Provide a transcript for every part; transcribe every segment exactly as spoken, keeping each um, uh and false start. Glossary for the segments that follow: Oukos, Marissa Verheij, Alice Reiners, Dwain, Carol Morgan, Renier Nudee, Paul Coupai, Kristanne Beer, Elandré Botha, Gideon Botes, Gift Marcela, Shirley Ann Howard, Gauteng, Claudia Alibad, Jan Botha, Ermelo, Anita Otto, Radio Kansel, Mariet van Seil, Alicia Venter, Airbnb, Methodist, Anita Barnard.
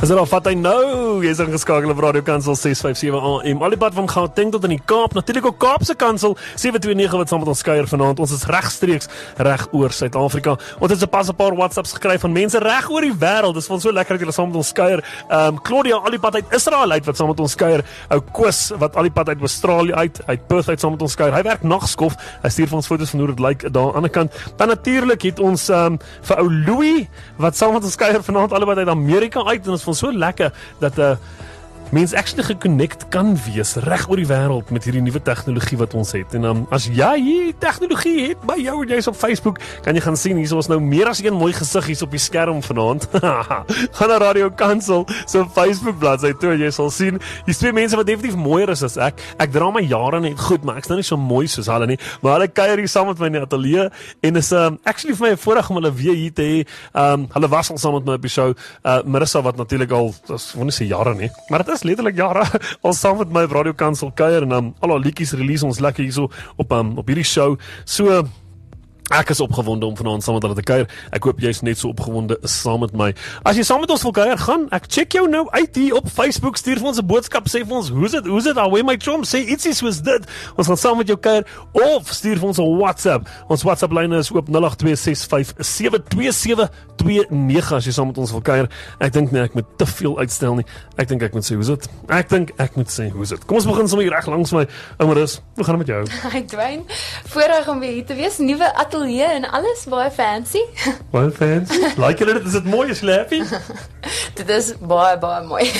As dit al vat hy nou, jy's ingeskakel op Radio Kansel ses vyf sewe A M. Alibad van Gauteng tot in die Kaap, natuurlik ook Kaapse Kansel sewe twee nege wat saam met ons kuier vanaand. Ons is regstreeks reg oor Suid-Afrika. Ons het sopas 'n paar WhatsApps gekry van mense reg oor die wêreld. Dis van so lekker dat julle saam met ons kuier. Ehm um, Claudia Alibad uit Israel uit wat saam met ons kuier. Oukos wat Alibad uit Australië uit, uit Perth uit saam met ons kuier. Hy werk nagskof. Hy stuur vir ons foto's van hoe dit lyk like, daar aan die ander kant. Dan natuurlik het ons ehm um, vir Oulu wat saam met ons kuier vanaand Alibad uit Amerika uit. En ons vond so lekker dat uh, mens actually geconnect kan wees reg oor die wêreld met hierdie nuwe tegnologie wat ons het. En um, as jy hierdie tegnologie het by jou en jy's op Facebook, kan jy gaan sien hier is nou meer as een mooi gesig hier op die skerm vanaand. Gaan na Radio Kansel so Facebook bladsy toe en jy sal sien hier's twee mense wat definitief mooier is as ek. Ek dra my jare net goed, maar ek's nou nie so mooi soos hulle nie. Maar hulle kuier hier saam met my in die ateljee en is um, actually vir my 'n voorreg om hulle weer hier te hê. Um, hulle was al saam met my op die show. Uh, Marissa wat natuurlik al, dis wonder se jare nie, maar dit is letterlijk jare al saam met my op Radio Kansel kuier en um, al haar liedjies release ons lekker hierso op um, op hierdie show. So ek is opgewonde om vanaand saam met hulle te kuier. Ek hoop jy's net so opgewonde saam met my. As jy saam met ons wil kuier, gaan ek check jou nou uit hier op Facebook, stuur vir ons 'n boodskap, sê vir ons hoe's dit, hoe's dit alweer my chom, sê ietsie soos dit. Ons gaan saam met jou kuier of stuur vir ons 'n WhatsApp. Ons WhatsApp lyne is oop nul agt ses vyf sewe twee sewe twee nege as jy saam met ons wil kuier. Ek dink nee, ek moet te veel uitstel nie. Ek dink ek moet sê hoe's dit. Ek dink ek moet sê hoe's dit. Kom ons begin sommer hier reg langs my. Oumaris, hoe gaan dit met jou? Hi Dwain. Voorreg om weer hier te wees. Nuwe hier en alles, baie fancy. Baie fancy? Like julle dit? Is dit mooi, is julle happy? Dit is baie, baie mooi.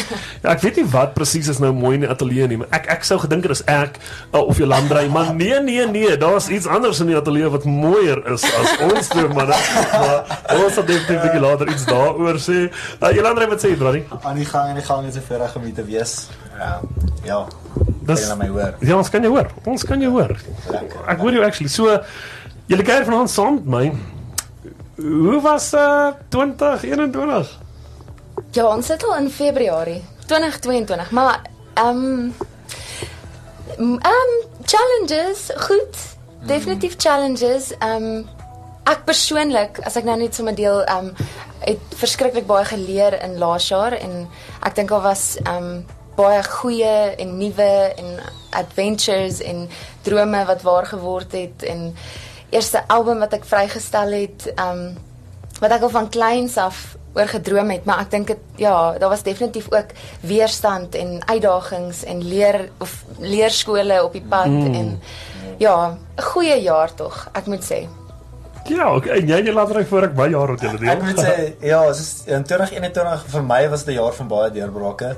Ja, ek weet nie wat precies is nou mooi in die atelier nie, maar ek, ek sou gedink het is ek, uh, of Jelanderai, maar nee, nee, nee, daar is iets anders in die atelier wat mooier is as ons doen, maar, maar ons sal definitief later iets daar oor sê. Uh, Jelanderai, wat sê jy, Brani? Aan die gang, aan die gang, is so verreg om hier te wees. Uh, ja, dis, kan jy hoor? Ja, ons kan jy hoor, ons kan jy hoor. Lekker. Ek hoor jou actually, so, julle kuier vanaand saam met my. Hoe was uh, twintig eenentwintig? Ja, ons sit al in Februarie twintig tweeëntwintig, maar ehm um, um, challenges, goed, mm. definitief challenges. Ehm um, ek persoonlik, as ek nou net sommer deel, ehm um, het verskriklik baie geleer in laas jaar en ek dink al was ehm um, baie goeie en nuwe en adventures en drome wat waar geword het en eerste album wat ek vrygestel het, um, wat ek al van kleins af oor gedroom het, maar ek dink het, ja, daar was definitief ook weerstand en uitdagings en leer of leerskole op die pad mm. en ja, 'n goeie jaar tog, ek moet sê. Ja, okay. En jy het later voor ek baie jaar wat julle deel. Ek moet sê, ja, soos, in twintig eenentwintig vir my was dit 'n jaar van baie deurbrake.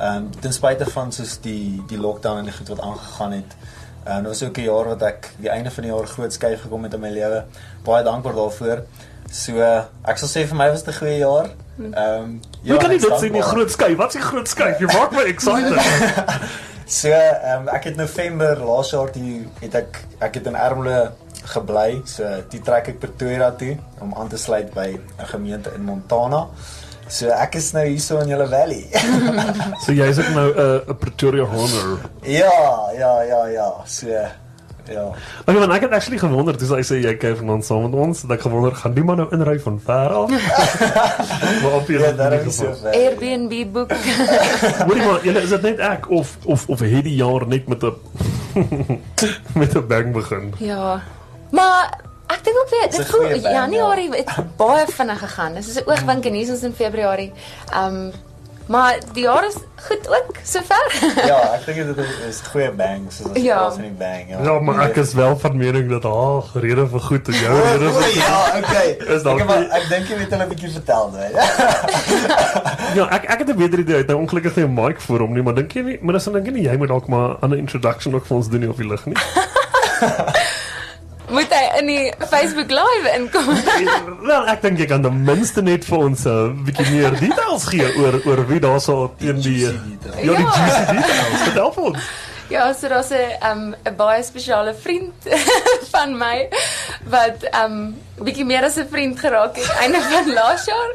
Um, ten spyte van soos die, die lockdown en die goed wat aangegaan het, en um, dit was ook 'n jaar wat ek die einde van die jaar groot skuif gekom het in my lewe. Baie dankbaar daarvoor. So uh, ek sal sê vir my was dit 'n goeie jaar. Ehm um, ja, kan nie dit sê nie groot skuif. Wat is 'n groot skuif? Jy maak my excited. So ehm um, ek het November laas jaar die het ek ek het in Ermelo gebly. So die trek ek Pretoria toe om aan te sluit by 'n gemeente in Montana. So ek is nou hierso in julle valley. So jy is ook nou 'n uh, Pretoria honor. Ja, ja, ja, ja. So ja. Okay, want ek het actually gewonder, dis hy sê jy kyk van ons saam met ons, dat ek gewonder gaan die man nou inry van ver af. Maar op hier daar is so Airbnb boek. Wat jy maar, is dit net ek of of of het die jaar net met 'n met 'n bang begin? Ja. Maar ek dink ook weer, dit voel, Januarie het baie vinnig gegaan, dit is 'n oogwink en hier is ons in Februarie, um, maar die jaar is goed ook, so ver. Ja, ek dink dit is goeie bang, soos ons ja. in die bang. Ja. Ja, maar ek is wel van mening dat haar oh, rede vir goed en jou rede vir goed. Ja, okay, ek, maar, ek dink jy weet hulle 'n bietjie vertel, nee. Ja, ek, ek het 'n beter idee uit, nou ongelukkig nie 'n mic voor hom nie, maar dink jy nie, maar dan dink jy nie, jy moet dalk maar 'n ander introduction ook vir ons doen nie op die lig nie. Moet hy in die Facebook live inkom? Wel, ek dink jy kan ten minste net vir ons 'n uh, bietjie meer details gee oor oor wie daar so teen die ja, ja, die juicy details. Vertel vir ons. Ja, so daar's 'n um, 'n baie spesiale vriend van my wat 'n um, bietjie meer as 'n vriend geraak het einde van laas jaar.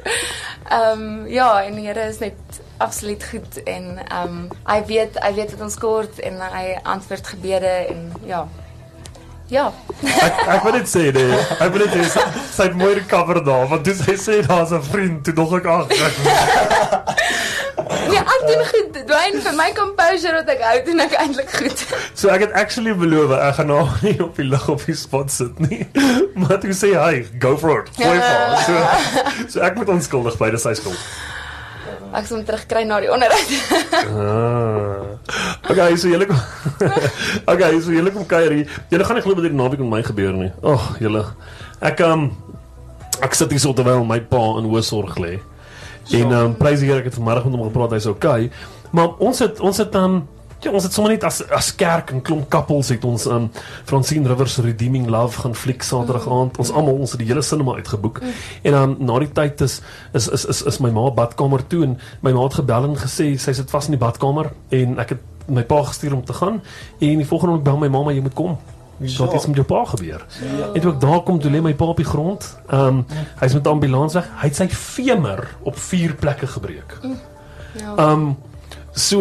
Ehm um, ja, en die Here is net absoluut goed en ehm um, hy weet hy weet wat ons kort en hy antwoord gebede en ja. Ja. Ek ek wil dit sê, nee. Ek wil dit sê, sy, sy het mooi recover daar, want toe sy sê daar's 'n vriend, toe dog ek ag. Nee, Anton goed. Dwain vir my composure wat ek hou en ek eintlik goed. So ek het actually beloof ek gaan nou nie op die lig op die spot sit nie. Maar toe sê hy, go for it. Gooi vir. So, so ek moet onskuldig bly, dis hy skuld. Ek sal hom terugkry na die onderhoud. ah. Okay, so julle kom Okay, so julle kom kuier hier. Julle gaan nie glo wat hierdie naweek met my gebeur nie. Ag, oh, julle. Ek um ek sit hier so terwyl my pa in hoësorg lê. En um, prys die Here, ek het vanmiddag met hom gepraat, hy's okay. Maar ons het ons het dan ja, ons het sommer net as as kerk en klomp couples het ons um, Francine Rivers Redeeming Love gaan fliek Saterdag aand. Ons almal ons het die hele sinema uitgeboek. En dan um, na die tyd is is is is, is my ma badkamer toe en my ma het gebel en gesê sy sit vas in die badkamer en ek het my pa gestuur om te gaan en die volgende oggend bel my ma, jy moet kom. So. Wat is met jou pa gebeur? Ja. En toe ek daar kom, toe lê my pa op die grond. Um, hy is met die ambulance weg. Hy het sy femur op vier plekke gebreek. Ja. Um, so,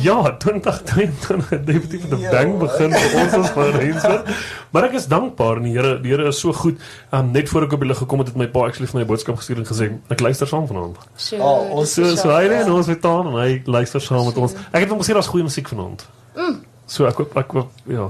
ja, twintig twintig het definitief met die bang begin vir ons as verhenswer. Maar ek is dankbaar en die Here, die Here is so goed. Um, net voor ek op die lig gekom het, het my pa actually vir my boodskap gestuur en gesê, ek luister saam vanavond. Sure. Oh, so, so hy lê en ons met aan en hy luister saam sure. met ons. Ek het hom gesê, daar is goeie musiek vanavond. Mm. So ek hoop, ek hoop, ja.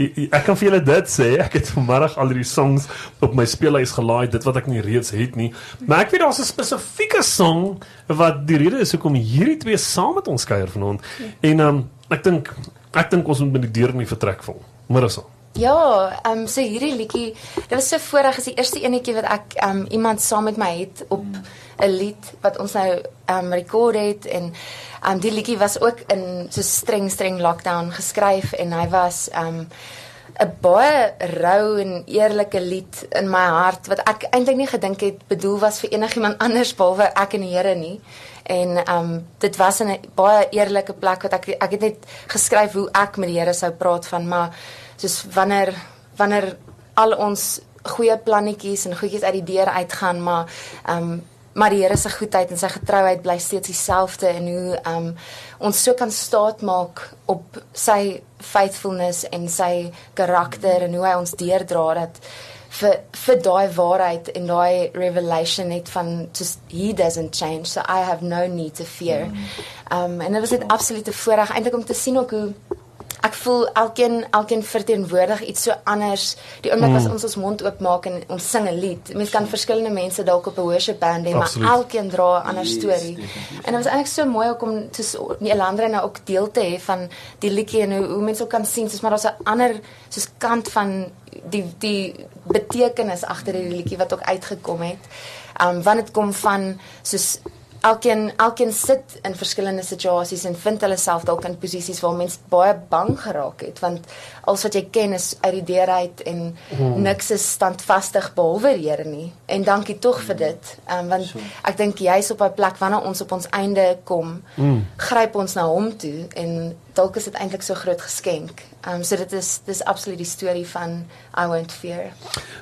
Ek kan vir julle dit sê, ek het vanmiddag al die songs op my speellys gelaai, dit wat ek nie reeds het nie. Maar ek weet, daar is 'n spesifieke song, wat die rede is, hoekom hierdie twee saam met ons kuier vanaand. En um, ek dink, ek dink ons moet met die deur in die vertrek val. Marissa. Ja, um, so hierdie liedjie, dit was so voorreg, is die eerste enetjie wat ek um, iemand saam met my het op 'n lied, wat ons nou um, rekord het, en Um, die liedjie was ook in so streng, streng lockdown geskryf en hy was um, 'n baie rou en eerlike lied in my hart wat ek eintlik nie gedink het bedoel was vir enigiemand anders behalwe ek en die Here nie. En um, dit was in 'n baie eerlike plek wat ek ek het net geskryf hoe ek met die Here sou praat van maar soos wanneer wanneer al ons goeie plannetjies en goedjies uit die deur uitgaan maar um, Maar die Here se goedheid en sy getrouheid bly steeds dieselfde en hoe um, ons so kan staatmaak op sy faithfulness en sy karakter en hoe hy ons deurdra dat vir, vir daai waarheid en daai revelation net van just he doesn't change, so I have no need to fear. Um, en dit was net absolute voorreg eintlik om te sien ook hoe ek voel elkeen elkeen verteenwoordig iets so anders. Die oomblik mm. as ons ons mond oopmaak en ons sing 'n lied. Mens kan verskillende mense dalk op 'n worship band hê, maar elkeen dra 'n ander yes, storie. Definitely. En dit was eintlik so mooi ook om soos Elandré nou ook deel te hê van die liedjie en hoe, hoe mense ook kan sien soos maar daar's 'n ander soos kant van die die betekenis agter hierdie liedjie wat ook uitgekom het. Um want dit kom van soos Elkeen, elkeen sit in verskillende situasies en vind hulle self dalk in posisies waar mens baie bang geraak het, want alles wat jy ken is uit die deur uit en hmm. niks is standvastig behalwe die Here nie. En dankie tog vir dit, um, want so. Ek dink jy's op 'n plek wanneer ons op ons einde kom, hmm. gryp ons na hom toe en dalk is dit eintlik so groot geskenk. Um, so dit is, dit is absoluut die storie van I Won't Fear.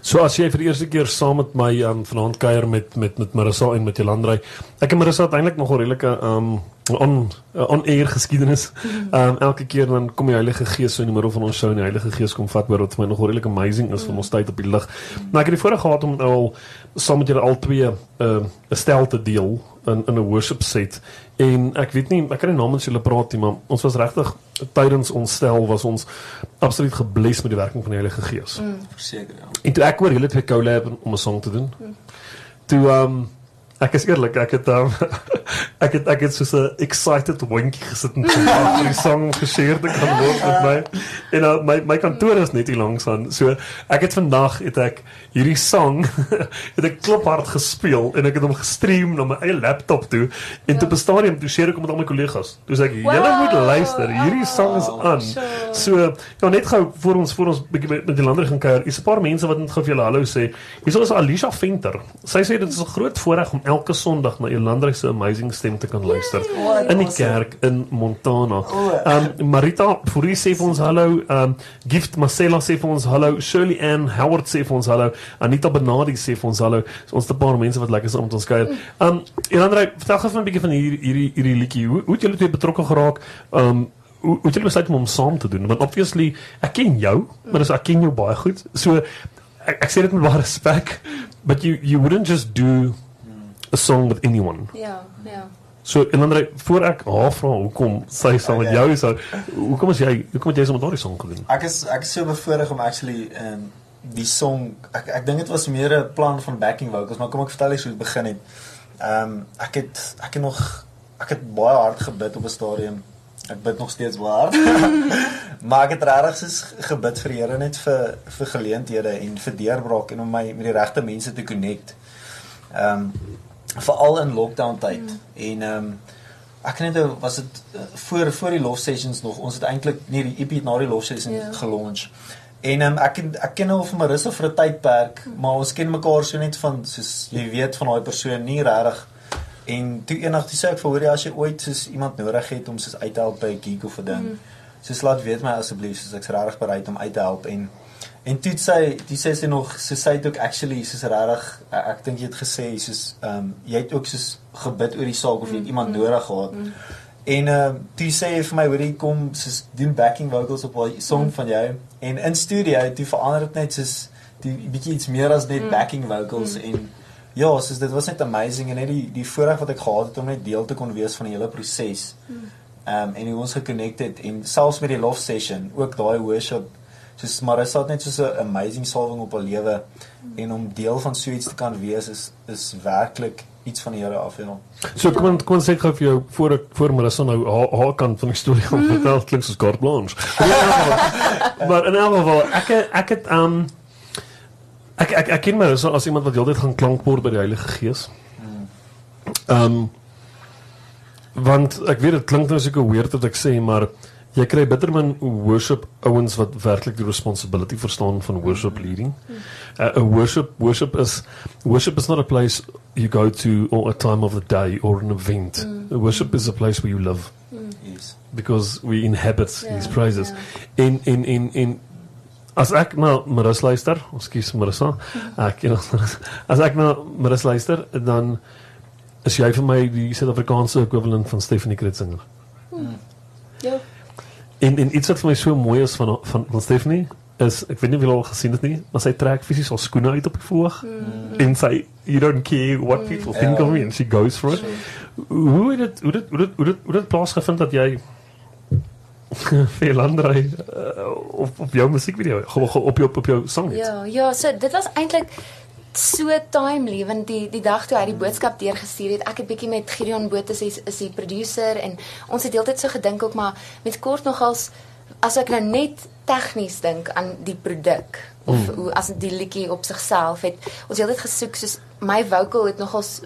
So as jy vir die eerste keer saam met my um, vanaand kuier met, met, met Marissa en met Jelanderai, ek en Marissa het eintlik nog 'n redelike um, on, on-air geskiedenis. Um, elke keer dan kom die Heilige Gees so in die middel van ons show en die Heilige Gees kom vat oor wat vir my nog 'n redelike amazing is van ons tyd op die lig. Maar ek het die voorreg gehad om al saam met julle al twee 'n uh, stel te deel in 'n worship set. En ek weet nie, ek kan nie namens julle praat nie, maar ons was regtig tydens ons stel was ons absoluut gebless met die werking van die Heilige Gees. Mm. Verseker, ja. En toe ek hoor julle twee collab om 'n song te doen. Mm. Toe um ek is eerlik, ek het um, ek het ek het soos 'n excited windjie gesit en die song geshare te kan word met my. En uh, my my kantoor is net hier langs aan. So ek het vandag het ek hierdie song het ek klophard gespeel en ek het hom gestream na my eie laptop toe en ja. Toe op 'n stadium toe share ek met al my kollegas. Toe sê ek wow, julle moet luister, hierdie song is aan. Sure. So ja, net gou voor ons voor ons bietjie met, met die lander gaan kuier. Is 'n paar mense wat net gou vir julle hallo sê. Hier is Alicia Venter. Sy sê dit is 'n groot voorreg om elke Sondag na Elandré se amazing stem te kan luister in die kerk in Montana. Um, Marita Fourie sê vir ons hallo, um, Gift Marcela sê vir ons hallo, Shirley Ann Howard sê vir ons hallo, Anita Benardi sê vir ons hallo. So ons het 'n paar mense wat lekker is om te ons kuier. Um, Elandré, vertel gou vir my 'n bietjie van hierdie hierdie hierdie liedjie. Hoe hoe het julle twee betrokke geraak? Um, hoe hoe het julle besluit om hom saam te doen? Want obviously ek ken jou, maar dis ek ken jou baie goed. So ek, ek sê dit met baie respek, but you you wouldn't just do a song with anyone. Yeah, yeah. So Elandré, voor ek haar vra hoekom sy saam met jou is, hoekom is jy hoekom het jy saam met haar die song gedoen? Ek is ek is so bevoorreg om actually um, die song ek ek dink dit was meer 'n plan van backing vocals, maar kom ek vertel eens hoe dit begin het. Ehm um, ek het ek het nog ek het baie hard gebid op 'n stadium. Ek bid nog steeds baie hard. maar ek het regtig soos gebid vir die Here net vir vir geleenthede en vir deurbraak en om my met die regte mense te connect. Ehm um, Vooral in lockdown tyd mm. en ehm um, ek net was dit uh, voor voor die love sessions nog ons het eintlik nie die E P na die love session yeah. gelaunch en um, ek ek ken al van Marissa vir 'n tydperk mm. maar ons ken mekaar so net van soos jy weet van daai persoon nie regtig en toe eendag toe sê ek vir hoor jy as jy ooit soos iemand nodig het om soos uit te help by 'n gig of 'n ding mm. soos laat weet my asseblief soos ek's regtig bereid om uit te help en en toe sê die sê sy nog sy sê dit ook actually soos regtig ek dink jy het gesê soos ehm um, jy het ook soos gebid oor die saak of jy het iemand mm-hmm. nodig gehad mm-hmm. en ehm um, toe sê vir my hoorie kom soos doen backing vocals op 'n song mm-hmm. van jou en in studio toe verander dit net soos die bietjie iets meer as net mm-hmm. backing vocals mm-hmm. en ja soos dit was net amazing en net die die voorreg wat ek gehad het om net deel te kon wees van die hele proses ehm mm-hmm. um, en hoe ons geconnected en selfs met die love session ook daai worship soos Marissa het net soos 'n amazing salwing op haar lewe mm. en om deel van so iets te kan wees is is werklik iets van die Here af en al. So kom ons kom ons sê gou vir jou voor ek voor Marissa nou haar, haar kant van die storie gaan vertel klink soos carte blanche. Maar in elk geval ek ek het um ek ek ek ken Marissa as iemand wat heeltyd gaan klank word by die Heilige Gees. Um want ek weet dit klink nou so weird wat ek sê maar jy kry bitter min worship ouens wat werklik die responsibility verstaan van worship leading. Uh, worship worship is worship is not a place you go to or a time of the day or an event. Mm. Worship is a place where you live. Mm. Yes. Because we inhabit yeah. these praises. Yeah. En en en en as ek na Marissa luister, ekskuus Marissa, ek ken ons. As ek na Marissa luister, dan is jy vir my die Suid-Afrikaanse ekwivalent van Stephanie Kretzinger. Mm. Ja. En, en iets wat vir my so mooi is van, van, van Stephanie, is, ek weet nie wie al gesien het nie, maar sy trek fisies al skoene uit op die vloog, mm. en sy, you don't care what mm. people think yeah. of me, and she goes for it. Sure. Hoe het dit, hoe het dit, hoe het dit, hoe het plaasgevind dat jy Veelanderij uh, op, op jou musiekvideo, op, op, jou, op jou song het? Ja, ja, so dit was eintlik so timely, want die, die dag toe hy die boodskap deurgestuur het, ek het bietjie met Gideon Botes, is, is die producer, en ons het deeltyd so gedink ook, maar met kort nogals, as ek nou net tegnies dink aan die produk, of mm. hoe, as die liedjie op sigself het, ons het deeltyd gesoek, soos my vocal het nogals,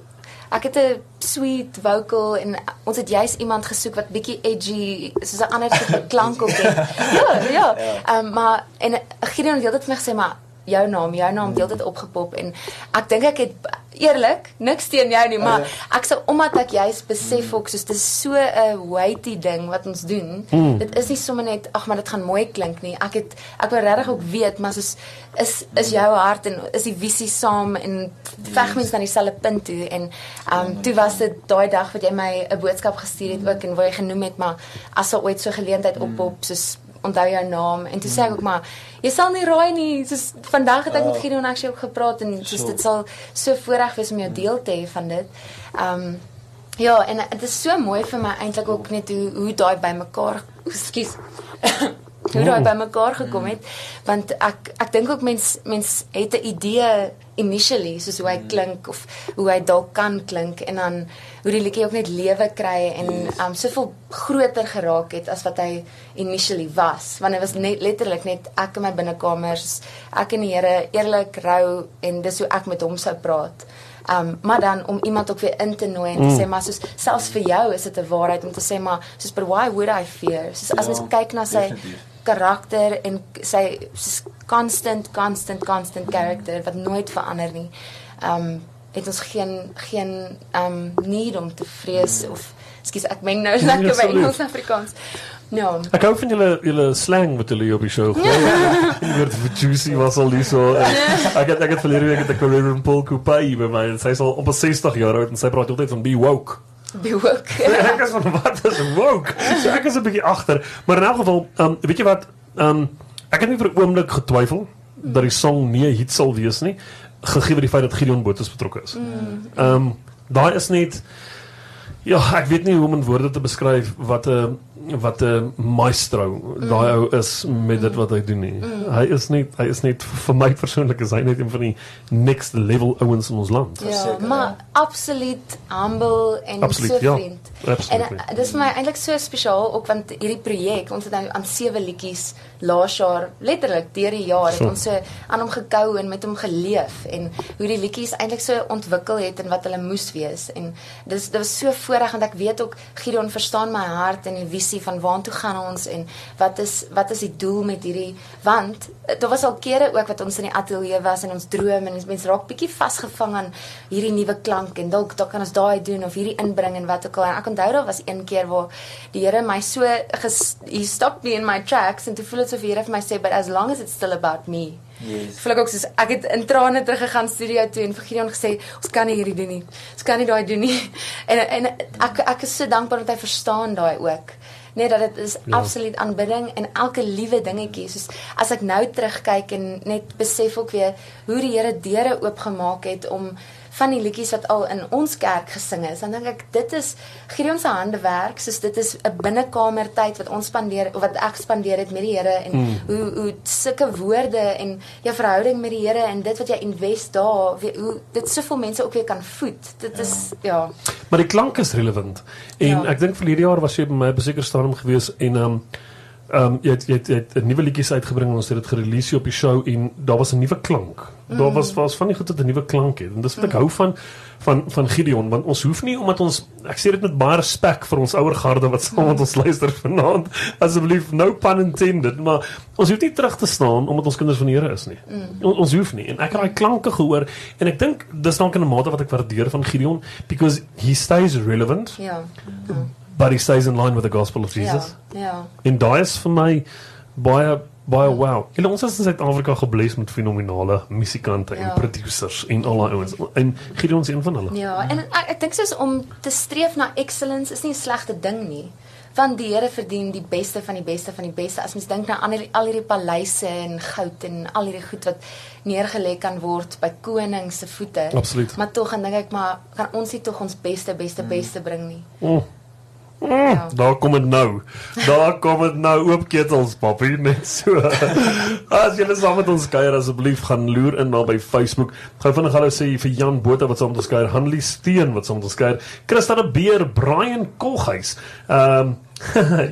ek het 'n sweet vocal, en ons het juist iemand gesoek, wat bietjie edgy, soos 'n ander type klank op het, ja, ja, um, maar, en Gideon het deeltyd vir my gesê, maar, jou naam, jou naam deel dit opgepop en ek dink ek het, eerlik, niks teen jou nie, maar ek sal, omdat ek juist besef ook, soos dit is so 'n weighty ding wat ons doen, mm. dit is nie sommer net, ag maar dit gaan mooi klink nie, ek het, ek wil regtig ook weet, maar soos, is, is jou hart en is die visie saam en veg mens na dieselfde punt toe en um, toe was dit daai dag wat jy my 'n boodskap gestuur het ook en waar jy genoem het, maar as daar ooit so geleentheid oppop, soos, onthou jou naam, en toe sê ek ook maar, jy sal nie raai nie, soos, vandag het ek met Gideon actually ook gepraat, en soos, dit sal so voorreg wees om jou deel te hê van dit, um, ja, en het is so mooi vir my eintlik ook net hoe, hoe daai by mekaar, excuse, hoe daai by mekaar gekom het, want ek, ek dink ook mens, mens het 'n idee initially, soos hoe hy klink, of hoe hy dalk kan klink, en dan hoe die liedjie ook net lewe kry, en um, soveel groter geraak het, as wat hy initially was, want hy was net, letterlik net ek in my binnekamers, ek en die Here, eerlik, rou, en dis hoe ek met hom sou praat, um, maar dan om iemand ook weer in te nooi, en te mm. sê, maar soos, selfs vir jou is dit 'n waarheid, om te sê, maar soos, but why would I fear, soos, as ja, mens kyk na sy, definitief. Karakter en sy constant, constant, constant character wat nooit verander nie. Um, het ons geen, geen um, need om te vrees of, excuse, ek meng nou lekker by Engels Afrikaans. No. Ek hou van julle, julle slang wat julle op die show gooi. Jy word juicy was al die so. Ek het, ek het verlede week het ek weer een Paul Coupai by my en sy is al op sestig jaar oud en sy praat altyd van be woke. Be woke. Ja, ek is van, wat is woke? So ek is een beetje achter. Maar in elk geval, um, weet jy wat, um, ek het nie vir oomlik getwyfel, dat die song nie een hit sal wees nie, gegee die feit dat Gideon Botes betrokken is. Mm. Um, daar is net, Ja, ek weet nie hoe om in woorde te beskryf wat 'n wat 'n maestro daai ou is met dit wat hy doen nie. Hy is net hy is net vir my persoonlik is hy net een van die next level ouens in ons land. Ja, maar absoluut humble en absoluut, so vriend. Ja, absoluut. En dis vir my eintlik so spesiaal ook want hierdie projek, ons het nou aan sewe liedjies laas jaar letterlik deur die jaar het so. Ons so aan hom gekou en met hom geleef en hoe die liedjies eintlik so ontwikkel het en wat hulle moes wees en dis dit was so voorreg en ek weet ook Gideon verstaan my hart en die visie van waartoe gaan ons en wat is wat is die doel met hierdie want daar was al kere ook wat ons in die ateljee was en ons droom en mense raak bietjie vasgevang aan hierdie nuwe klank en dalk daar kan ons daai doen of hierdie inbring en wat ook al en ek onthou daar was een keer waar die Here my so ges, he stopped me in my tracks en toe voel dit so vir Here vir my sê but as long as it's still about me. Yes. Voel ek ook soos, ek het in trane teruggegaan studio toe en vir Gideon gesê, ons kan nie hierdie doen nie, ons kan nie daai doen nie, en, en ek, ek is so dankbaar dat hy verstaan daai ook, nee dat het is ja. Absoluut aanbidding en elke liewe dingetjie, soos as ek nou terugkyk en net besef ook weer, hoe die Here deure oopgemaak het om van die liedjies wat al in ons kerk gesing is, dan dink ek, dit is Gideon se handewerk, soos dit is 'n binnekamertyd wat ons spandeer, wat ek spandeer het met die Here, en mm. hoe, hoe sulke woorde, en jou verhouding met die Here, en dit wat jy invest daar, weer, hoe dit soveel mense ook weer kan voed, dit is, ja. Maar die klank is relevant, en ja. Ek dink verlede jaar was jy by my beseker stadium gewees, en um, um, jy het, jy het, jy het nuwe liedjies uitgebring, ons het dit gerelease op die show, en daar was 'n nuwe klank, Mm. Daar was, was van die goed dat 'n nuwe klank het. En dis wat ek mm. hou van, van, van Gideon, want ons hoef nie, omdat ons, ek sê dit met baie respek vir ons ouer garde, wat saam met ons luister vanaand, asseblief, no pun intended, maar ons hoef nie terug te staan, omdat ons kinders van die Here is nie. Mm. On, ons hoef nie, en ek het daai klanke gehoor, en ek dink, dis dalk in 'n mate wat ek waardeer van Gideon, because he stays relevant, yeah. But he stays in line with the gospel of Jesus. Yeah. Yeah. En daai is vir my, baie, Baie wow. Julle ons is in Suid-Afrika gebless met fenominale musikante en ja. Producers en al daai ouens. En Gideon is een van hulle. Ja, en ek, ek dink soos om te streef na excellence is nie 'n slegte ding nie. Want die Here verdien die beste van die beste van die beste. As mens dink na al hierdie paleise en goud en al hierdie goed wat neergelê kan word by konings se voete. Absoluut. Maar tog en dink ek maar kan ons nie tog ons beste beste beste bring nie. Oh. Mm, ja. Daar kom het nou Daar kom het nou oop ketels papie net so As jylle saam met ons kuier asseblief gaan loer in na by Facebook Gaan vinnig hallo sê vir Jan Botha wat saam met ons kuier Hanlie Steen wat saam met ons kuier Kristanne Beer, Brian Kolgeis um,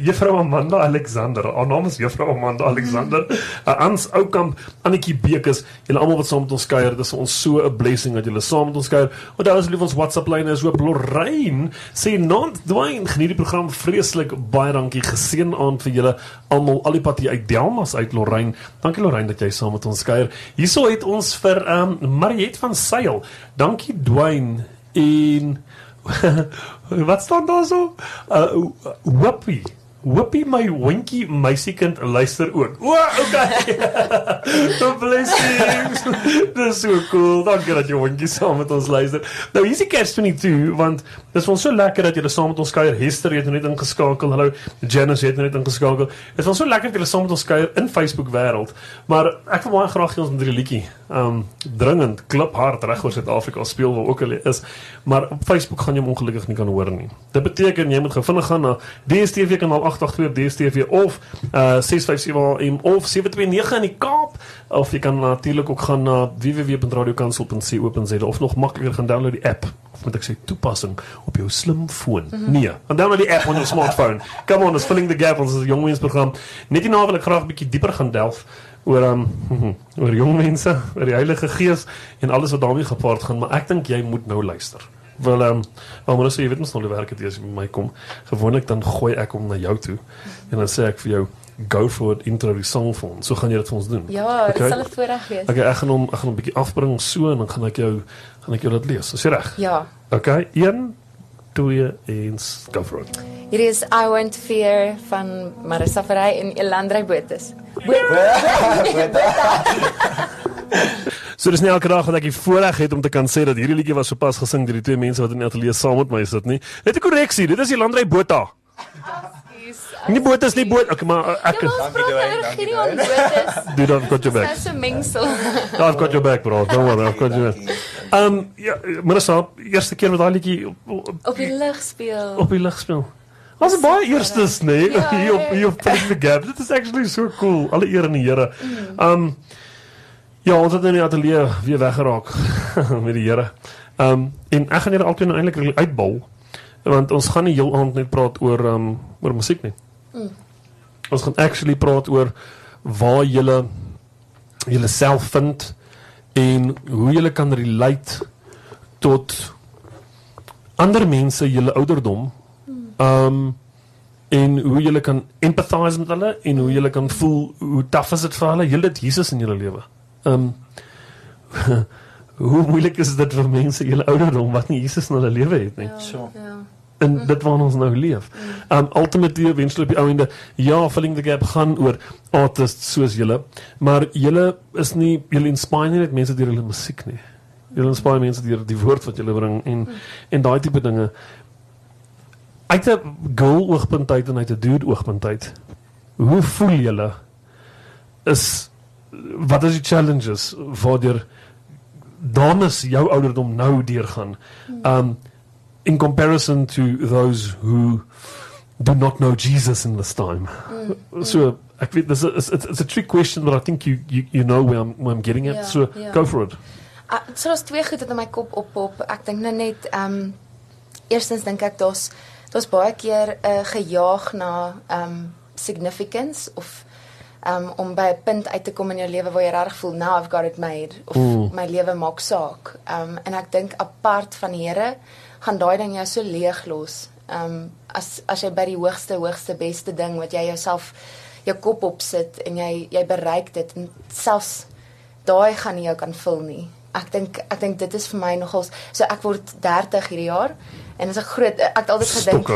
Juffrou Amanda Alexander Haar naam is Juffrou Amanda Alexander uh, Ans Oukamp, Annikie Beekes Julle allemaal wat saam met ons kuier Dis ons so 'n blessing dat julle saam met ons kuier Want daar is lief ons WhatsApp lyn is oop Lorraine sê naand Dwain Geniet die program vreeslik baie dankie Geseën aan vir julle almal Al die patie uit Delmas uit Lorraine Dankie Lorraine dat jy saam met ons kuier Hierso het ons vir um, Mariet van Seil Dankie Dwain En Wat staan daar so? Uh, Whippie. Whippie my winkie meisiekind luister ook. O, oh, okay. Blessings. Dit is so cool. Dankie dat jy winkie saam met ons luister. Nou, hier is die Kerstfees, want dit is ons so lekker dat jy saam met ons kuier. Hester het nou net ingeskakel. Hallo, Janice het nou net ingeskakel. Dit is ons so lekker dat jy saam met ons kuier in Facebook wêreld. Maar ek wil baie graag ons met die liedjie. Um, dringend, kliphard reg oor Suid-Afrika speel waar ook hulle is, maar op Facebook gaan jy hom ongelukkig nie kan hoor nie. Dit beteken jy moet vinnig gaan na D S T V kanaal agt agt twee op D S T V of uh, ses vyf sewe A M of sewe twee nege in die Kaap of jy kan natuurlik ook gaan na w w w punt radio kansel punt co punt z a of nog makliker gaan download die app of moet ek sê toepassing op jou slimfoon. Mm-hmm. Nee, gaan download die app op jou smartphone. Come on, ons Filling the Gap, ons is 'n jongmensprogram. Net hierna wil ek graag 'n bietjie dieper gaan delf oor, um, oor jong mense, oor die Heilige Gees, en alles wat daarmee gepaard gaan, maar ek dink jy moet nou luister. Wel, um, wel Marissa, jy weet ons nou die werk het, as jy by my kom, gewoonlik dan gooi ek om na jou toe, en dan sê ek vir jou, go for it, intro die song vir ons, so gaan jy dit vir ons doen. Ja, okay? Dit sal het voorreg wees. Okay, ek gaan hom, ek gaan hom bykie afbring, so, en dan gaan ek jou, gaan ek jou dat lees, is jy reg? Ja. Okay, een, twee, eens, go for it. Hier is I Won't Fear van Marissa Verheij en Elandré Botha. So dis nie elke dag wat ek die voorreg het om te kan sê dat hierdie liedjie was so pas gesing deur die twee mense wat in die ateljee saam met my sit nie. Net 'n korreksie, dit is Elandré Botha. Nie Botha is nie Botha. Okay, maar ek kan Dankie Dwain, dankie Dwain. Dude, I've got your back. That's a mengsel. I've got your back, bro. Don't worry, I've got your back. Um, ja, Marissa, eerste keer met haar liedjie op, op, op die lig speel. Op die lig speel. Was dit baie eerstes, nee? Ja, hier op hier op Filling the Gap. Dit is actually so cool. Alle eer aan die Here. Um ja, ons het in die ateljee weer weggeraak met die Here. Um en ek gaan julle altyd nou eintlik uitbal want ons gaan nie heel aand net praat oor um oor musiek nie. Mm. Ons gaan actually praat oor waar julle julle self vind en hoe julle kan relate tot ander mense julle ouderdom. Um en hoe julle kan empathize met hulle en hoe julle kan voel hoe taaf is dit vir hulle. Julle het Jesus in julle lewe. Um hoe moeilik is dit vir mense julle ouderdom wat nie Jesus in hulle lewe het nie. Ja, so. Ja. En dit waar ons nou leef. Um ultimately eventually op die ou einde ja, Filling the Gap gaan oor artists soos julle, maar julle is nie julle inspire nie net mense deur hulle musiek nie. Julle inspire mense deur die woord wat julle bring en en daai tipe dinge. Uit 'n girl oogpunt uit en uit 'n dude oogpunt uit. Hoe voel julle? Is wat is die challenges waardeur dames jou ouderdom nou deurgaan? Um in comparison to those who do not know Jesus in this time. Mm-hmm. So I think this is, it's, it's a trick question, but I think you, you, you know where I'm, where I'm getting at. Yeah, so yeah. Go for it. Uh, so daar's twee goed wat in my kop oppop. Ek dink nou net, um, eerstens dink ek, daar's, daar's baie keer uh, gejaag na um, significance, of um, om by 'n punt uit te kom in jou lewe waar jy regtig voel, now I've got it made, of mm. my lewe maak saak. Um, en ek dink, apart van die Here, gaan daai ding jou so leeg los. Um, as, as jy by die hoogste, hoogste, beste ding, wat jy jouself, jou kop opsit, en jy, jy bereik dit, en selfs daai gaan nie jou kan vul nie. Ek dink, ek dink dit is vir my nogals, so ek word dertig hierdie jaar, en is 'n groot, ek het altyd gedink,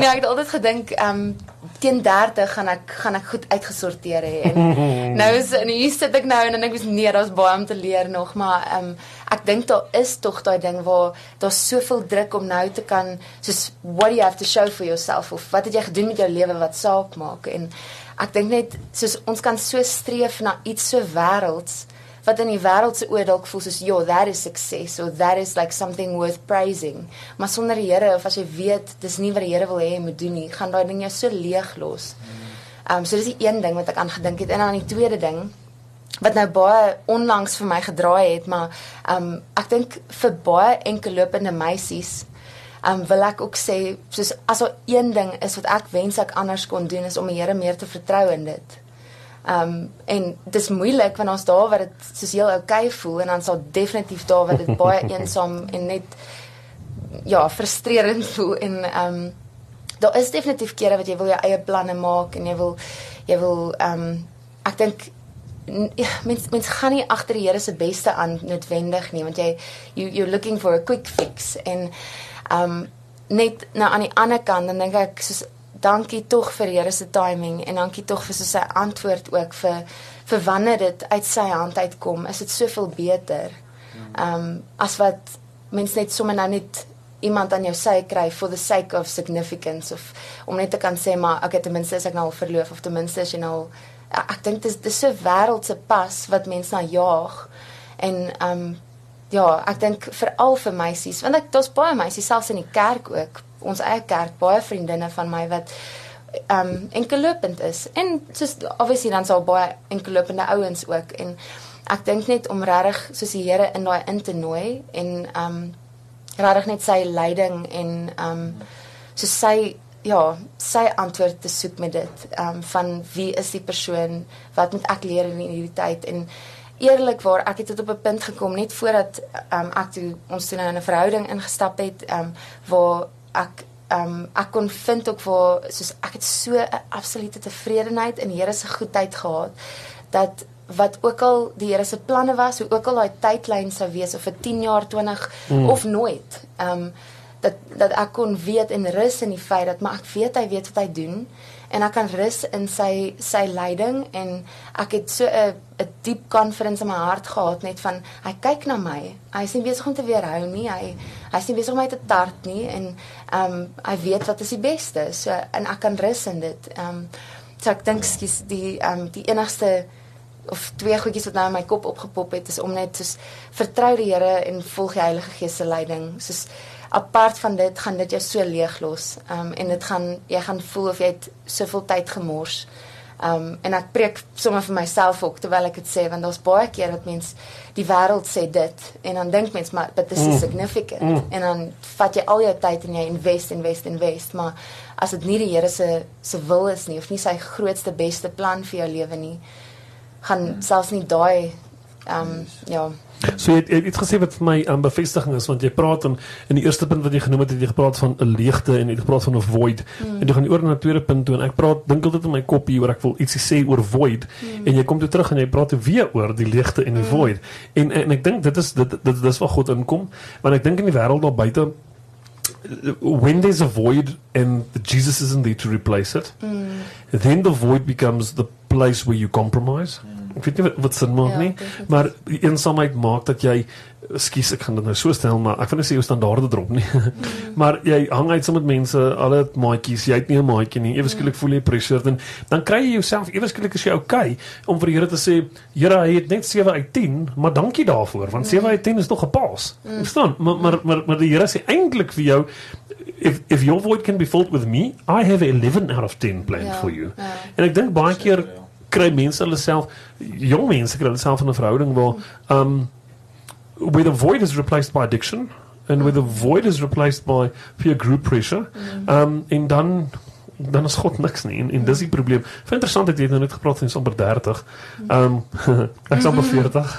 nee, ek het altyd gedink, um, teen dertig gaan ek, gaan ek goed uitgesorteer hê, en nou is, en hier sit ek nou, en dan ek was, nee, daar is baie om te leer nog, maar, um, ek dink daar is toch die ding waar, daar is soveel druk om nou te kan, soos, what do you have to show for yourself, of wat het jy gedoen met jou leven wat saak maak, en ek dink net, soos, ons kan so streef na iets so werelds, wat in die wereldse oor dalk voel soos, yo, that is success, or that is like something worth praising, maar sonder die Here, of as jy weet, dis nie wat die Here wil hê, moet doen nie, gaan daai ding jou so leeg los. Um, so dis die een ding wat ek aangedink het, en dan die tweede ding, wat nou baie onlangs vir my gedraai het, maar um, ek dink vir baie enkellopende meisies, um, wil ek ook sê, soos as al een ding is wat ek wens ek anders kon doen, is om die Here meer te vertrou in dit. Um, en dit is moeilik, want ons daar wat het soos heel okay voel, en dan sal definitief daar wat het baie eensaam en net, ja, frustrerend voel, en um, daar is definitief kere wat jy wil jou eie planne maak, en jy wil, jy wil, um, ek dink, mens, mens gaan nie achter die Here se beste aan, noodwendig nie, want jy, you, you're looking for a quick fix, en um, net nou aan die ander kant, dan denk ek, soos, dankie toch vir Here se timing, en dankie toch vir so sy antwoord ook, vir, vir wanneer dit uit sy hand uitkom, is dit soveel beter, um, as wat mens net sommer nou net iemand aan jou sy kry, for the sake of significance, of om net te kan sê, maar ok, tenminste is ek nou al verloof, of tenminste is jy nou al, ek dink, dis, dis so wereldse pas, wat mens nou jaag, en um, ja, ek dink, vooral vir meisies, want ek, daar's baie meisies, selfs in die kerk ook, ons eie kerk, baie vriendinne van my wat um, enkelopend is, en soos, obviously dan sal baie enkelopende ouens ook, en ek dink net om rarig, soos die Here in daai in te nooi, en um, rarig net sy leiding, en um, soos sy, ja, sy antwoord te soek met dit, um, van wie is die persoon, wat moet ek leer in die tyd, en eerlijk waar, ek het dit op 'n punt gekom, net voordat um, ek toe, ons toe nou in 'n verhouding ingestap het, um, waar ek, um, ek kon vind ook waar, soos ek het so 'n absolute tevredenheid in die Here se goedheid gehad, dat wat ook al die Here se planne was, hoe ook al daai tydlyn sou wees, of vir tien jaar, twintig, mm. of nooit, um, dat, dat ek kon weet en rus in die feit, dat maar ek weet, hy weet wat hy doen, en ek kan rus in sy, sy leiding, en ek het so 'n diep confidence in my hart gehad, net van, hy kyk na my, hy is nie besig om te weerhou nie, hy, hy is nie besig om my te tart nie, en um, hy weet wat is die beste, so, en ek kan rus in dit, um, so ek dink, skus, die, um, die enigste of twee goedjies wat nou in my kop opgepop het is om net soos vertrou die Here en volg die Heilige Gees se leiding. Soos apart van dit gaan dit jou so leeg los. Um, en dit gaan jy gaan voel of jy het soveel tyd gemors. Um, en ek preek sommer vir myself ook terwyl ek dit sê, want daar's baie keer dat mens die wêreld sê dit en dan dink mens maar but this is significant mm. Mm. en dan vat jy al jou tyd en jy invest invest invest maar as dit nie die Here se se wil is nie of nie sy grootste beste plan vir jou lewe nie gaan mm. selfs nie daai um, ja So jy het, jy het gesê wat vir my um, bevestiging is, want jy praat in, in die eerste punt wat jy genoem het, het jy gepraat van 'n leegte en jy het gepraat van 'n void. Mm. En jy gaan oor na die tweede punt toe en ek praat, dink altyd in my kop hier oor ek wil ietsie sê oor void. Mm. En jy kom toe terug en jy praat weer oor die leegte en die mm. void. En, en ek dink dit is dit, dit, dit is waar God inkom, want ek dink in die wêreld daar buite when there's a void and Jesus isn't there to replace it, mm. then the void becomes the place where you compromise. Mm. Ek weet nie wat, wat sin maak ja, nie, maar die eensaamheid maak dat jy, skus ek gaan dit nou so stel, maar ek wil nie sê jou standaarde drop nie, mm. maar jy hang uit saam met mense, alle maatjies, jy het nie 'n maatjie nie, ewe skielik voel jy pressured en dan kry jy jouself, ewe skielik is jy okay om vir die Here te sê, Here, hy het net sewe uit tien, maar dankie daarvoor, want mm. sewe uit tien is nog 'n paas, mm. verstaan? Maar, maar, maar, maar die Here sê eintlik vir jou, if, if your void can be filled with me, I have eleven out of ten planned ja, for you. Ja. En ek dink baie keer, kry mense hulle self, jong mense kry hulle self in 'n verhouding waar um, where the void is replaced by addiction and where the void is replaced by peer group pressure um, en dan dan is God niks nie en, en dis die probleem. Vind interessant het jy nou net gepraat van amper dertig um, ek is amper veertig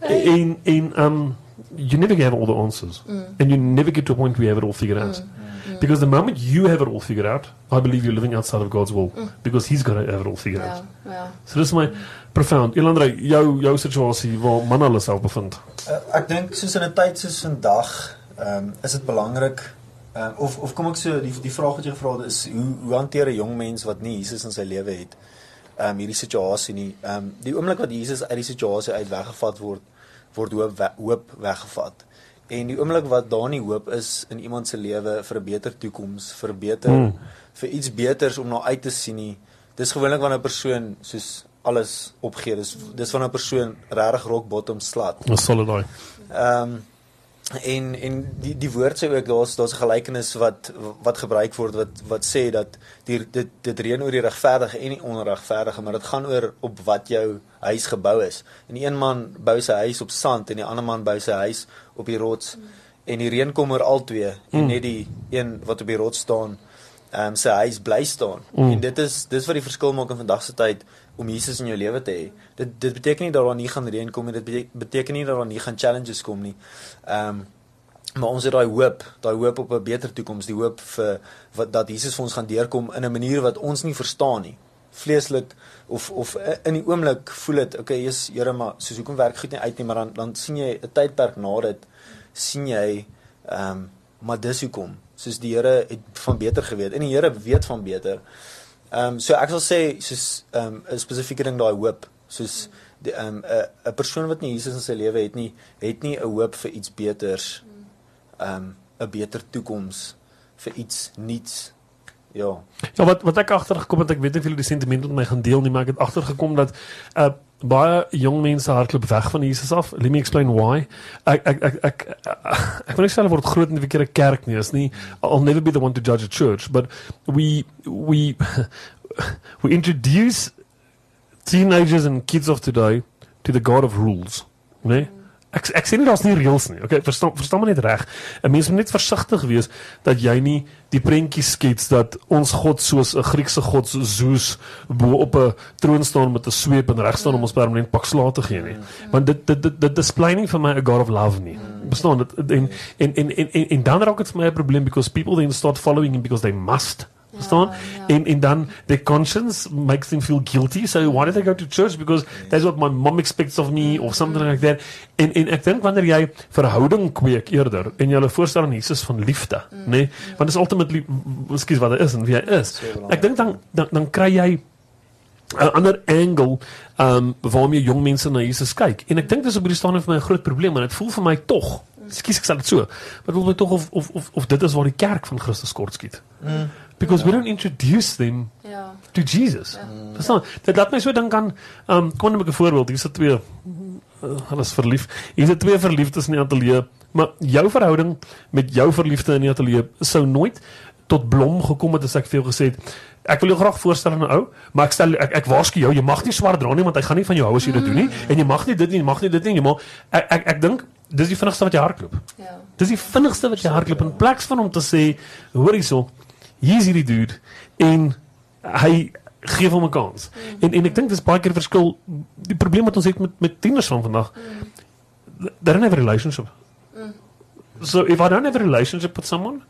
en, en um, you never have all the answers and you never get to a point where you have it all figured out because the moment you have it all figured out, I believe you're living outside of God's will, mm. because He's got to have it all figured yeah, out. Yeah. So this is my mm. profound. Elandré, jou, jou situasie waar man hulle self bevind? Uh, ek dink, soos in 'n tyd soos vandag, um, is dit belangrik, um, of, of kom ek so, die, die vraag wat jy gevra het is, hoe, hoe hanteer 'n jong mens wat nie Jesus in sy lewe het, um, hierdie situasie nie? Um, die oomblik wat Jesus uit die situasie uit weggevat word, word hoop, hoop weggevat. En die oomblik wat daar nie hoop is in iemand se lewe vir 'n beter toekoms, vir beter mm. vir iets beters om na uit te sien nie. Dis gewoonlik wanneer 'n persoon soos alles opgee. Dis dis wanneer 'n persoon regtig rock bottom slaat. Dis sal dit daai. Ehm en en die die woord sê ook daar's daar's 'n gelykenis wat wat gebruik word wat wat sê dat die dit dit reën oor die regverdige en die onregverdige, maar dit gaan oor op wat jou huis gebou is. En die een man bou sy huis op sand en die ander man bou sy huis op die rots, en die reën kom oor al twee, en mm. net die een wat op die rots staan, um, sy huis bly staan, mm. en dit is, dit is wat die verskil maak in vandagse tyd, om Jesus in jou lewe te hê. Dit, dit beteken nie dat daar nie gaan reën kom, en dit beteken nie dat daar nie gaan challenges kom nie, um, maar ons het daai hoop, daai hoop op 'n beter toekoms, die hoop vir, wat, dat Jesus vir ons gaan deurkom, in 'n manier wat ons nie verstaan nie, vleeslik, of, of in die oomblik voel het, ok, jy's, jyre, maar soos hoekom werk goed nie uit nie, maar dan, dan sien jy 'n tydperk na dit, sien jy, um, maar dis hoekom, soos die Here het van beter geweet, en die Here weet van beter, um, so ek sal sê, soos, um, 'n spesifieke ding daai hoop, soos, 'n um, persoon wat nie Jesus in sy lewe het nie, het nie 'n hoop vir iets beters, 'n um, beter toekoms, vir iets niets, Ja. Ja, wat, wat ek agtergekom het, ek weet nie of julle die sentiment met my gaan deel nie, maar ek het agtergekom dat uh, baie jong mense hardloop weg van Jesus af. Let me explain why. Ek, ek, ek, ek, ek wil nie sê hulle word groot in die verkeerde kerk nie, is nie, I'll never be the one to judge a church, but we, we, we introduce teenagers and kids of today to the God of rules, nee? Ek, ek sê nie, daar's nie reëls nie, okay, verstaan, verstaan my net reg, en mens moet net versigtig wees, dat jy nie die prentjies skets, dat ons God soos 'n Griekse God, Zeus, bo op 'n troon staan met 'n sweep en reg staan om ons permanent pak slaag te gee nie, want dit, dit, dit, dit display nie vir my 'n God of love nie, bestaan dit, en, en, en, en, en, en dan raak het vir my 'n probleem, because people then start following him, because they must, Staan? Yeah, yeah. And, and then their conscience makes them feel guilty, so why did I go to church? Because that's what my mom expects of me, or something like that. En, en ek dink wanneer jy verhouding kweek eerder, en jy hulle voorstel aan Jesus van liefde, mm. nee? Want dis ultimately, excuse wat hy is en wie hy is. Ek dink dan, dan, dan kry jy 'n ander angle um, waarmee jong mense na Jesus kyk. En ek dink dis op hierdie staan vir my 'n groot probleem, want dit voel vir my tog, excuse, ek sal dit so. Maar wil my tog of of of of dit is waar die kerk van Christus kort skiet. Mm. Because yeah. we don't introduce them yeah. to Jesus. Yeah. Mm. Verstaan? Dit laat my so dink aan um kom net 'n voorbeeld. Hier's twee hulle is verlief. Hier's twee verliefdes in die ateljee, maar jou verhouding met jou verliefde in die ateljee sou nooit tot blom gekom het as ek vir jou gesê het. Ek wil jou graag voorstel aan 'n ou, maar ek stel ek, ek waarsku jou, jy mag nie swart dra nie want hy gaan nie van jou hou as jy dit doen nie en jy mag nie dit nie, jy mag nie dit nie, maar ek ek ek dink dis die vinnigste wat jy hardloop. Ja. Dis die vinnigste wat jy hardloop in plaas van om te sê, hoor hierso, hier's hierdie dude en hy gee hom 'n kans. En en ek dink dis baie keer verskil die probleem wat ons het met met tieners van vandag. They don't have a relationship. So if I don't have a relationship with someone,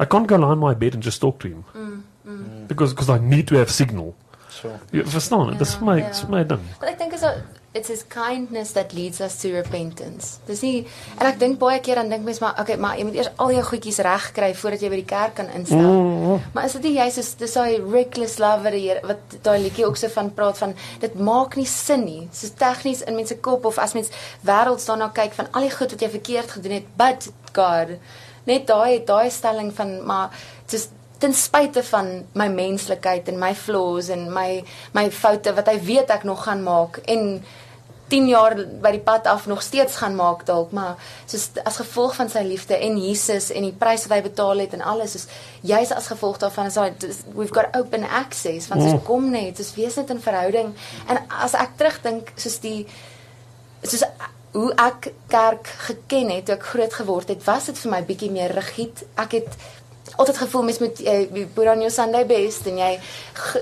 I can't go lie in my bed and just talk to him. Because because I need to have signal. Sure. You understand? Yeah, that's my, yeah. that's my thing. But I think it's a, it's his kindness that leads us to repentance. Dis nie en ek dink baie keer dan dink mens maar okay, maar jy moet eers al jou goedjies reg kry voordat jy by die kerk kan instap. Mm. Maar is dit nie jy soos dis daai reckless love wat die wat daai liedjie ook so van praat van dit maak nie sin nie. So tegnies in mense kop of as mens wêreld staan na kyk van al die goed wat jy verkeerd gedoen het, but God. Net daai daai stelling van maar dis ten spyte van my menslikheid en my flaws en my my foute wat hy weet ek nog gaan maak en tien jaar by die pad af nog steeds gaan maak dalk maar soos as gevolg van sy liefde en Jesus en die prys wat hy betaal het en alles soos juis as gevolg daarvan is hy we've got open access want soos kom net soos wees net in verhouding en as ek terugdink soos die soos hoe ek kerk geken het toe ek groot geword het was dit vir my bietjie meer rigied ek het altyd gevoel mens moet jy put on your Sunday best en jy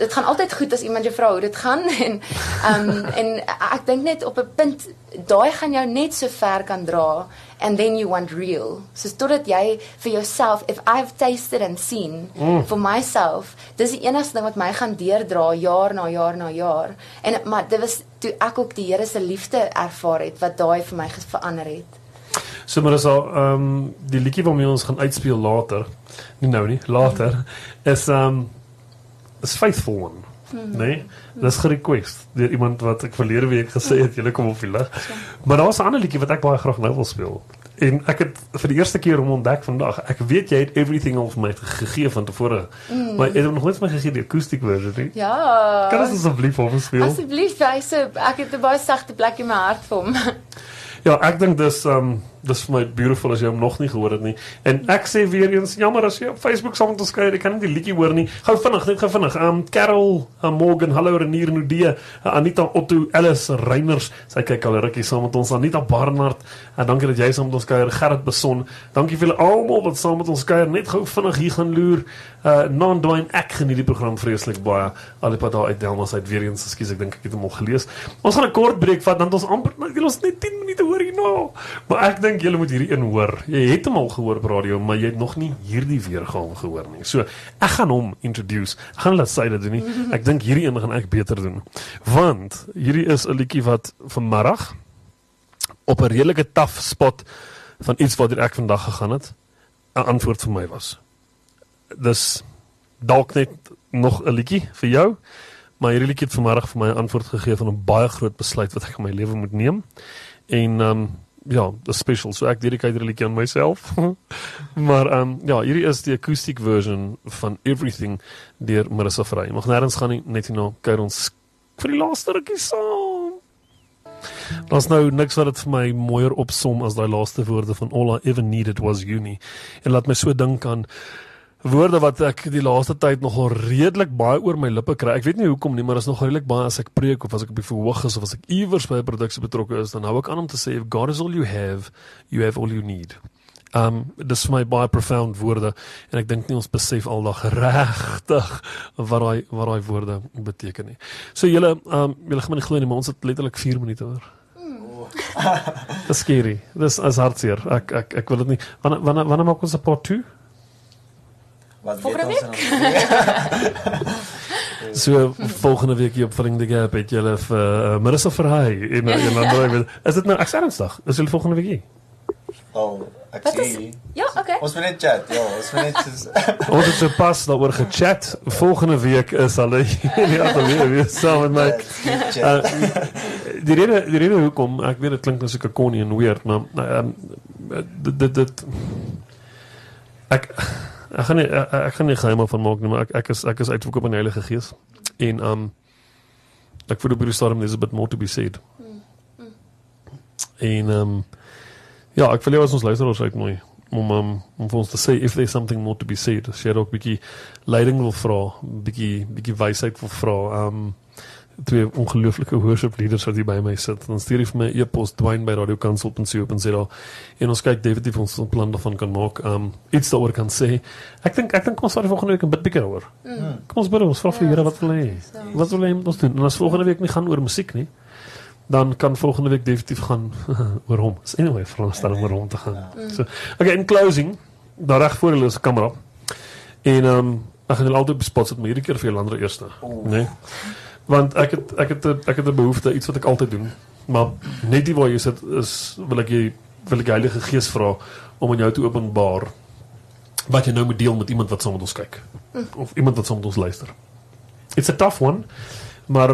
dit gaan altyd goed as iemand jou vra hoe dit gaan en um, en ek dink net op 'n punt daai gaan jou net so ver kan dra and then you want real so totdat jy vir jouself if I've tasted and seen mm. for myself dis die enigste ding wat my gaan deurdra jaar na jaar na jaar en maar dit was toe ek ook die Here se liefde ervaar het wat daai vir my verander het. So Marissa, um, die liedjie waarmee ons gaan uitspeel later, nie nou nie, later, is, um, is Faithful One, mm. nee? Dit is gerequest deur iemand wat ek verlede week gesê het, julle kom op die lig. Maar daar is 'n ander liedjie wat ek baie graag nou wil speel. En ek het vir die eerste keer om ontdek vandag, ek weet jy het everything al vir my gegee van tevore, mm. maar jy het nog nooit my gegee die akoestiek versie nie. Ja. Kan ons asseblief vir hom speel? Asseblief, jy so, ek het 'n baie sagte plek in my hart vir hom. Ja, ek dink dis um dis vir my beautiful as jy hom nog nie gehoor het nie. En ek sê weer eens jammer as jy op Facebook saam met ons kyk, jy kan nie die liedjie hoor nie. Gou vinnig, net gou vinnig. Um Carol, um, Morgan, hallo Renier Nudee, uh, Anita Otto, Alice Reiners. Sy kyk al rukkie saam met ons. Anita Barnard, uh, dankie dat jy saam met ons kuier. Gerrit Beson, dankie vir julle almal wat saam met ons kuier. Net gou vinnig hier gaan loer. Uh Nan Dwain, ek geniet die program vreeslik baie. Alipad daar uit Delmas uit weer eens. Ekskuus, ek dink ek het hom al gelees. Ons gaan 'n kort breek vat, dan het ons amper ons net tien minute hoor hier nou. Maar ek dink julle moet hierdie een hoor. Jy het hom al gehoor op radio, maar jy het nog nie hierdie weergawe gehoor nie. So, ek gaan hom introduce. Ek gaan laat sy dit doen nie. Ek dink hierdie een gaan ek beter doen. Want hierdie is 'n liedjie wat vanmiddag op 'n redelike taaf spot van iets wat ek vandag gegaan het, 'n antwoord vir my was. Dis dalk net nog 'n liedjie vir jou, maar hierdie liedjie het vanmiddag vir my 'n antwoord gegee van 'n baie groot besluit wat ek in my lewe moet neem. En um ja, dis special, so ek dedikeer hierdie liedjie aan myself. maar um, ja, hierdie is die acoustic version van Everything deur Marissa Verheij. Mag nêrens gaan nie, net hierna kuier ons vir die laaste rukkie saam. Daar's nou niks wat dit vir my mooier opsom as daai laaste woorde van All I Ever Needed Was You nie. En laat my so dink aan woorde wat ek die laaste tyd nogal redelik baie oor my lippe kry. Ek weet nie hoekom nie, maar is nog redelik baie as ek preek of as ek op die verhoog is of as ek iewers by 'n produksie betrokke is, dan hou ek aan om te sê if God is all you have, you have all you need. Um dis vir my baie profound woorde en ek dink nie ons besef aldag regtig wat daai wat daai woorde beteken nie. So julle um julle gaan my nie glo nie, maar ons het letterlik vier minute oor. Dis scary. Dis as hartseer. Ek ek ek wil dit nie. Wanneer wanneer wanneer maak ons 'n part twee? Volgende week? So, volgende week hier op Filling the Gap het julle vir uh, Marissa Verheij en Elandré. Is dit nou ek Saterdag? Is julle volgende week hier? Oh, ek sien. Ja, okay. Ons wil net chat. Ja, ons wil net ons het so pas daaroor gechat. Volgende week is hulle in die ateljee weer saam met my. Uh, die rede die rede hoekom, ek weet dit klink nou soos 'n konie en weird, maar um, dit dit ek ek gaan nie, ek, ek gaan nie geheim van maak nie, maar ek ek is ek is uitverkoop aan die Heilige Gees en um ek voel op hierdie stadium there's a bit more to be said. En um ja, ek wil jou as ons luisteraars uitnooi om um, om vir ons te sê if there's something more to be said, as jy dalk 'n bietjie leiding wil vra, 'n bietjie bietjie wysheid wil vra. Um twee ongelooflike worship leaders wat hier by my sit. Dan stuur jy vir my e-pos Dwain by radio kansel dot co dot za en ons kyk definitief ons plan daarvan kan maak. Um iets daaroor kan sê. Ek dink ek dink ons sal volgende week 'n bid bietjie daaroor. Mm. Kom ons bid, ons vra vir die Here wat wil hy. Wat wil hy met ons doen? En as volgende week nie gaan oor musiek nie, dan kan volgende week definitief gaan oor hom. So anyway, vir ons dan oor hom te gaan. So, okay, in closing, daar reg voor hulle is 'n kamera. En um ek gaan hulle altyd op spot sit, maar hierdie keer vir Elandré eerste, oh. né? Nee? Want ek het ek het ek het 'n behoefte, iets wat ek altyd doen, maar net die waar jy sit is wil ek jy wil ek die Heilige Gees vra om aan jou te openbaar wat jy nou moet deel met iemand wat saam met ons kyk of iemand wat saam met ons luister. It's a tough one, maar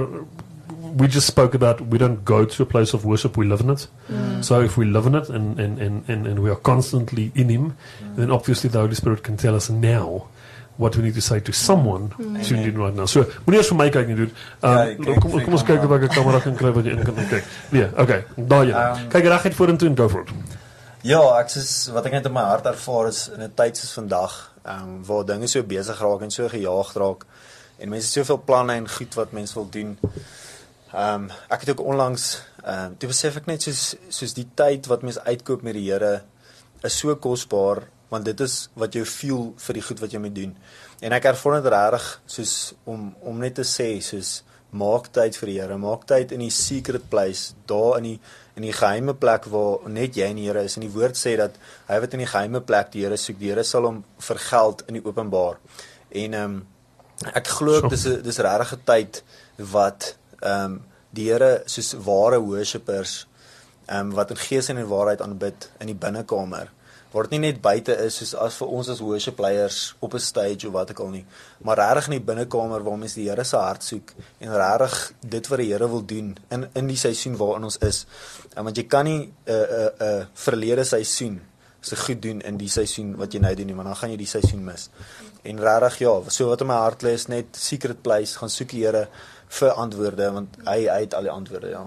we just spoke about we don't go to a place of worship, we live in it. Mm. So if we live in it and, and, and, and, and we are constantly in Him, mm. then obviously the Holy Spirit can tell us now what we need to say to someone mm. tuned in right now. So, moet eers vir my kyk nie, dude. Kom ons kyk of ek 'n kamera kan kry wat jy in kan kyk. Nee, okay, daar jy. Um, kyk reguit vorentoe en go for it. Ja, ek is wat ek net in my hart ervaar is in 'n tyd soos vandag, um, waar dinge so besig raak en so gejaagd raak en mense soveel planne en goed wat mense wil doen. Um, ek het ook onlangs, um, toe besef ek net soos, soos die tyd wat mens uitkoop met die Here, is so kosbaar, want dit is wat jou voel vir die goed wat jy moet doen. En ek ervaar dit regtig, soos om, om net te sê, soos maak tyd vir die Here, maak tyd in die secret place, daar in die, in die geheime plek waar net jy en die Here is, en die woord sê dat hy wat in die geheime plek die Here soek, die Here sal hom vir geld in die openbaar. En um, ek glo ek, dis, dis regtig 'n tyd wat Um, die Here soos ware worshippers um, wat in gees en in waarheid aanbid in die binnekamer, waar dit nie net buite is soos as vir ons as worship leiers op 'n stage of wat ek al nie, maar regtig in die binnekamer waar mens die Here se hart soek en regtig dit wat die Here wil doen in in die seisoen waarin ons is, um, want jy kan nie 'n uh, 'n uh, uh, verlede seisoen so goed doen in die seisoen wat jy nou doen nie, want dan gaan jy die seisoen mis. En regtig ja, so wat in my hart lê is net secret place, gaan soek die Here vir antwoorde, want hy, hy het al die antwoorde, ja.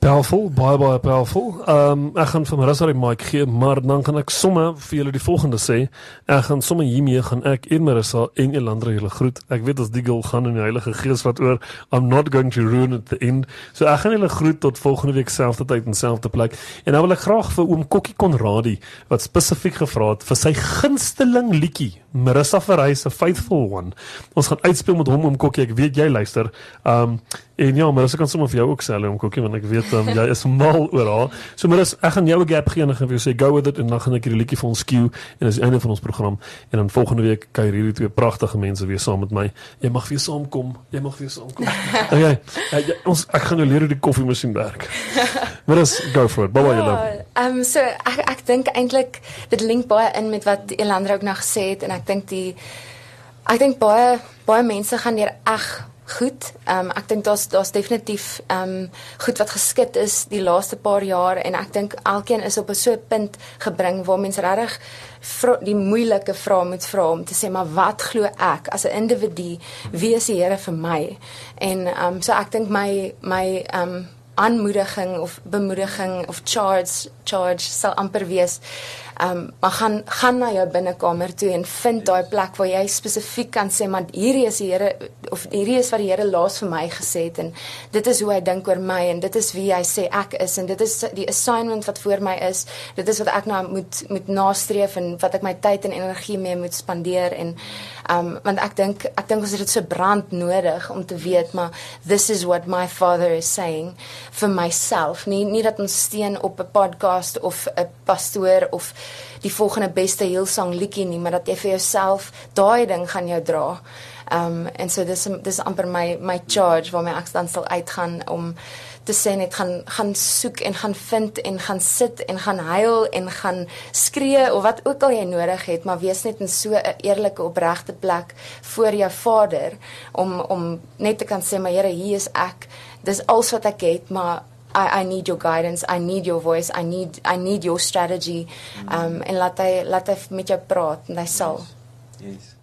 Powerful, baie, baie powerful. Um, ek gaan vir Marissa die mic gee, maar dan kan ek somme vir julle die volgende sê, ek gaan somme hiermee, gaan ek en Marissa en Elandré julle groet. Ek weet as die girl gaan in die Heilige Gees wat oor, I'm not going to ruin at the end. So ek gaan julle groet tot volgende week, selfde tyd en selfde plek. En nou wil ek graag vir oom Kokkie Konradi, wat spesifiek gevra het, vir sy gunsteling liedjie, Marissa Verheij se Faithful One. Ons gaan uitspeel met hom, oom Kokkie, ek weet jy luister. Um, en ja, Marissa kan sommer vir jou ook sê, oom Kokkie, want ek weet Um, jy is mal oor haar. So Marissa, ek gaan jou 'n gap gee en ek gaan vir jou sê go with it en dan gaan ek hierdie liedjie vir ons cue en dis die einde van ons program en dan volgende week kuier hierdie twee pragtige mense weer saam met my. Jy mag weer saamkom. Jy mag weer saamkom. Okay. Uh, jy, ons ek gaan nou leer hoe die koffiemasjien werk. Marissa, go for it. Bye bye julle. Ja, um, so ek ek dink eintlik dit link baie in met wat Elandré ook nou gesê het en ek dink die ek dink baie baie mense gaan deur eg goed. Um, ek dink daar's daar's definitief um, goed wat geskit is die laaste paar jaar en ek dink elkeen is op 'n so 'n punt gebring waar mense regtig die moeilike vrae moet vra om te sê maar wat glo ek as 'n individu, wie is die Here vir my? En um, so ek dink my my um, aanmoediging of bemoediging of charge charge sal amper wees. Um, maar gaan, gaan na jou binnekamer toe en vind daai plek waar jy spesifiek kan sê, maar hierdie is die Here, of hierdie is wat die Here laas vir my gesê het, en dit is hoe hy dink oor my, en dit is wie hy sê ek is, en dit is die assignment wat voor my is, dit is wat ek nou moet, moet nastreef, en wat ek my tyd en energie mee moet spandeer, en um, want ek dink, ek dink ons het dit so brand nodig, om te weet, maar this is what my Father is saying, vir myself, nie, nie dat ons steun op 'n podcast, of 'n pastoor, of die volgende beste heelsang liedjie nie, maar dat jy vir jouself daai ding gaan jou dra. Um, en so dis dis amper my my charge waarmee ek dan sal uitgaan om te sê net gaan gaan soek en gaan vind en gaan sit en gaan huil en gaan skree of wat ook al jy nodig het, maar wees net in so 'n eerlike opregte plek voor jou Vader om om net te kan sê maar Here, hier is ek. Dis alles wat ek het, maar I, I need your guidance, I need your voice, I need I need your strategy. Mm. Um, en laat hy laat hy met jou praat en hy sal. Yes. yes.